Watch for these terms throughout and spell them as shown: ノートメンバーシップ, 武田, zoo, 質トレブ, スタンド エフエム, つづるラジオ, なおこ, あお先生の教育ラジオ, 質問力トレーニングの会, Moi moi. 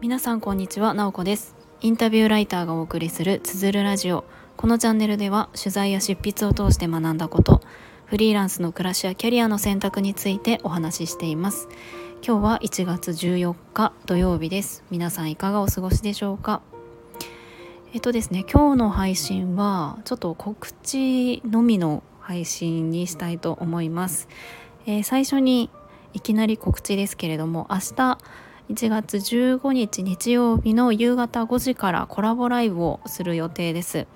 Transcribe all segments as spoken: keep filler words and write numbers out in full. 皆さんこんにちは、なおこです。インタビューライターがお送りするつづるラジオ。このチャンネルでは取材や執筆を通して学んだこと、フリーランスの暮らしやキャリアの選択についてお話ししています。今日はいちがつじゅうよっか土曜日です。皆さんいかがお過ごしでしょうか。えっとですね、今日の配信はちょっと告知のみの配信にしたいと思います。えー、最初にいきなり告知ですけれども、明日いちがつじゅうごにち日曜日の夕方ごじからコラボライブをする予定です。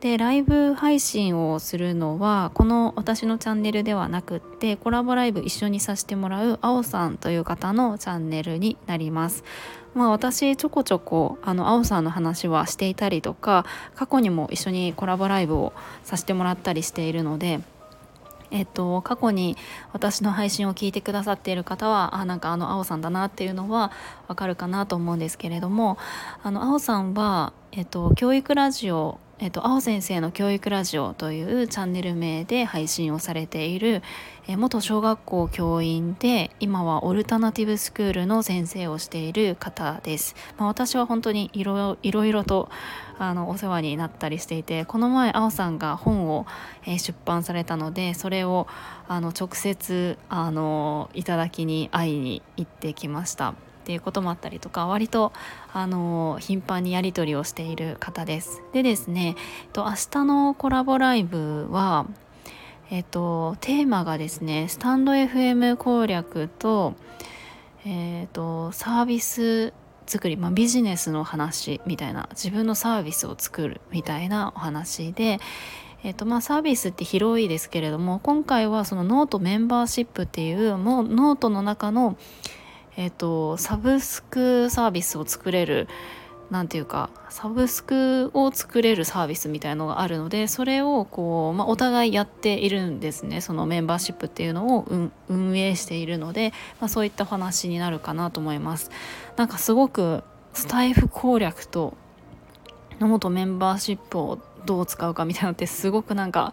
で、ライブ配信をするのはこの私のチャンネルではなくって、コラボライブ一緒にさせてもらうあおさんという方のチャンネルになります。まあ、私ちょこちょこあのあおさんの話はしていたりとか、過去にも一緒にコラボライブをさせてもらったりしているので、えっと、過去に私の配信を聞いてくださっている方は、あ、なんかあのあおさんだなっていうのはわかるかなと思うんですけれども、あのあおさんは、えっと、教育ラジオ、えっと、あお先生の教育ラジオというチャンネル名で配信をされている、え元小学校教員で今はオルタナティブスクールの先生をしている方です。まあ、私は本当にいろいろいろとあのお世話になったりしていて、この前あおさんが本を、えー、出版されたので、それをあの直接あのいただきに会いに行ってきましたっていうこともあったりとか、割とあの頻繁にやり取りをしている方です。でですね、明日のコラボライブは、えっと、テーマがですね、スタンド エフエム 攻略と、えっと、サービス作り、まあ、ビジネスの話みたいな、自分のサービスを作るみたいなお話で、えっとまあ、サービスって広いですけれども、今回はそのノートメンバーシップっていうもうノートの中のえっと、サブスクサービスを作れる、なんていうかサブスクを作れるサービスみたいのがあるので、それをこう、まあ、お互いやっているんですね。そのメンバーシップっていうのを運、運営しているので、まあ、そういった話になるかなと思います。なんかすごくスタイフ攻略とノートメンバーシップをどう使うかみたいなのって、すごくなんか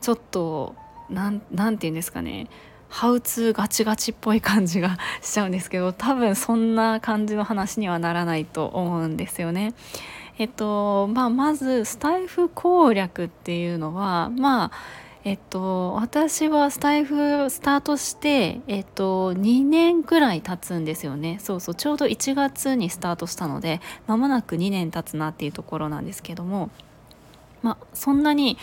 ちょっとなん、なんていうんですかね、ハウツーガチガチっぽい感じがしちゃうんですけど、多分そんな感じの話にはならないと思うんですよね。えっとまあ、まずスタイフ攻略っていうのは、まあえっと、私はスタイフスタートして、えっと、にねんくらい経つんですよね。そうそう、ちょうどいちがつにスタートしたので、まもなくにねん経つなっていうところなんですけども、まあ、そんなに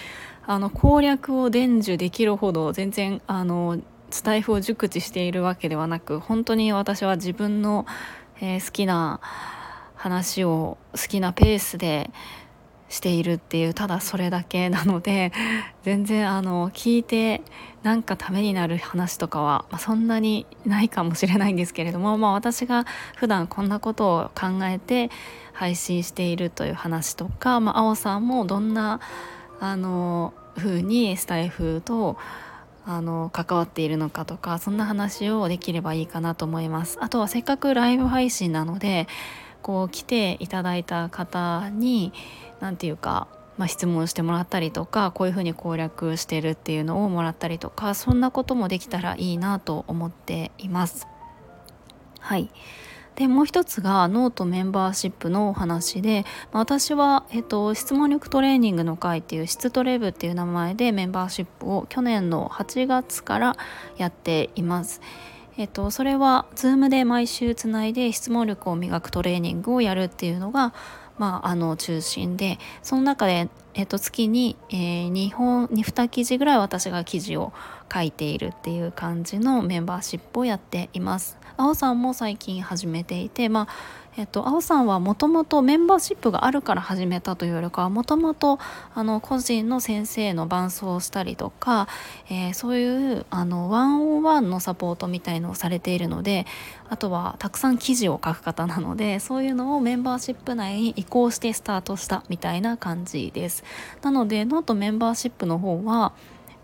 あの攻略を伝授できるほど全然あのスタイフを熟知しているわけではなく、本当に私は自分の、えー、好きな話を好きなペースでしているっていう、ただそれだけなので、全然あの聞いてなんかためになる話とかは、まあ、そんなにないかもしれないんですけれども、まあ、私が普段こんなことを考えて配信しているという話とか、まあ、あおさんもどんなあの風にスタイフとあの関わっているのかとか、そんな話をできればいいかなと思います。あとはせっかくライブ配信なので、こう来ていただいた方になんていうか、まあ、質問してもらったりとか、こういうふうに攻略してるっていうのをもらったりとか、そんなこともできたらいいなと思っています。はい。で、もう一つがノートメンバーシップのお話で、私は、えっと、質問力トレーニングの会っていう、質トレブっていう名前でメンバーシップを去年のはちがつからやっています。えっと、それは Zoom で毎週つないで質問力を磨くトレーニングをやるっていうのが、まあ、あの中心で、その中で、えっと、月に、えー、にほんにきじぐらい私が記事を書いているっていう感じのメンバーシップをやっています。あおさんも最近始めていて、まあえっと、あおさんはもともとメンバーシップがあるから始めたというよりかは、もともと個人の先生の伴奏をしたりとか、えー、そういうあのワンオンワンのサポートみたいのをされているので、あとはたくさん記事を書く方なので、そういうのをメンバーシップ内に移行してスタートしたみたいな感じです。なのでノートメンバーシップの方は、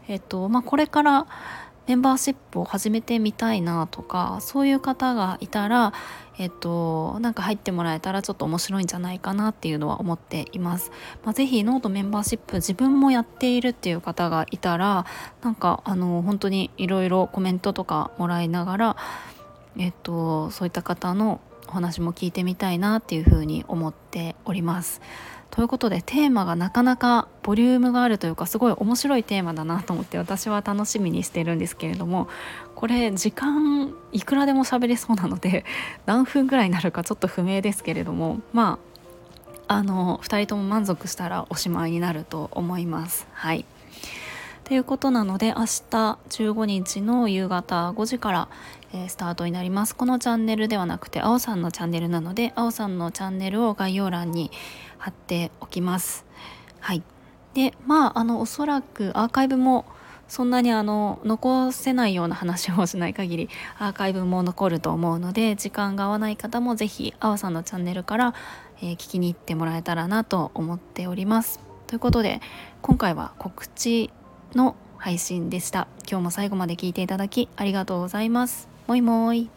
えっとまあ、これからメンバーシップを始めてみたいなとか、そういう方がいたら、えっと、なんか入ってもらえたらちょっと面白いんじゃないかなっていうのは思っています。まあ、ぜひノートメンバーシップ自分もやっているっていう方がいたら、なんかあの本当にいろいろコメントとかもらいながら、えっと、そういった方のお話も聞いてみたいなっていうふうに思っております。ということで、テーマがなかなかボリュームがあるというか、すごい面白いテーマだなと思って私は楽しみにしているんですけれども、これ時間いくらでも喋れそうなので何分ぐらいになるかちょっと不明ですけれども、まああのふたりとも満足したらおしまいになると思います。はいということなので、明日じゅうごにちの夕方ごじから、えー、スタートになります。このチャンネルではなくてあおさんのチャンネルなので、あおさんのチャンネルを概要欄に貼っておきます。はいでまああのおそらくアーカイブもそんなにあの残せないような話をしない限りアーカイブも残ると思うので、時間が合わない方もぜひあおさんのチャンネルから、えー、聞きに行ってもらえたらなと思っております。ということで、今回は告知の配信でした。今日も最後まで聞いていただきありがとうございます。もいもい。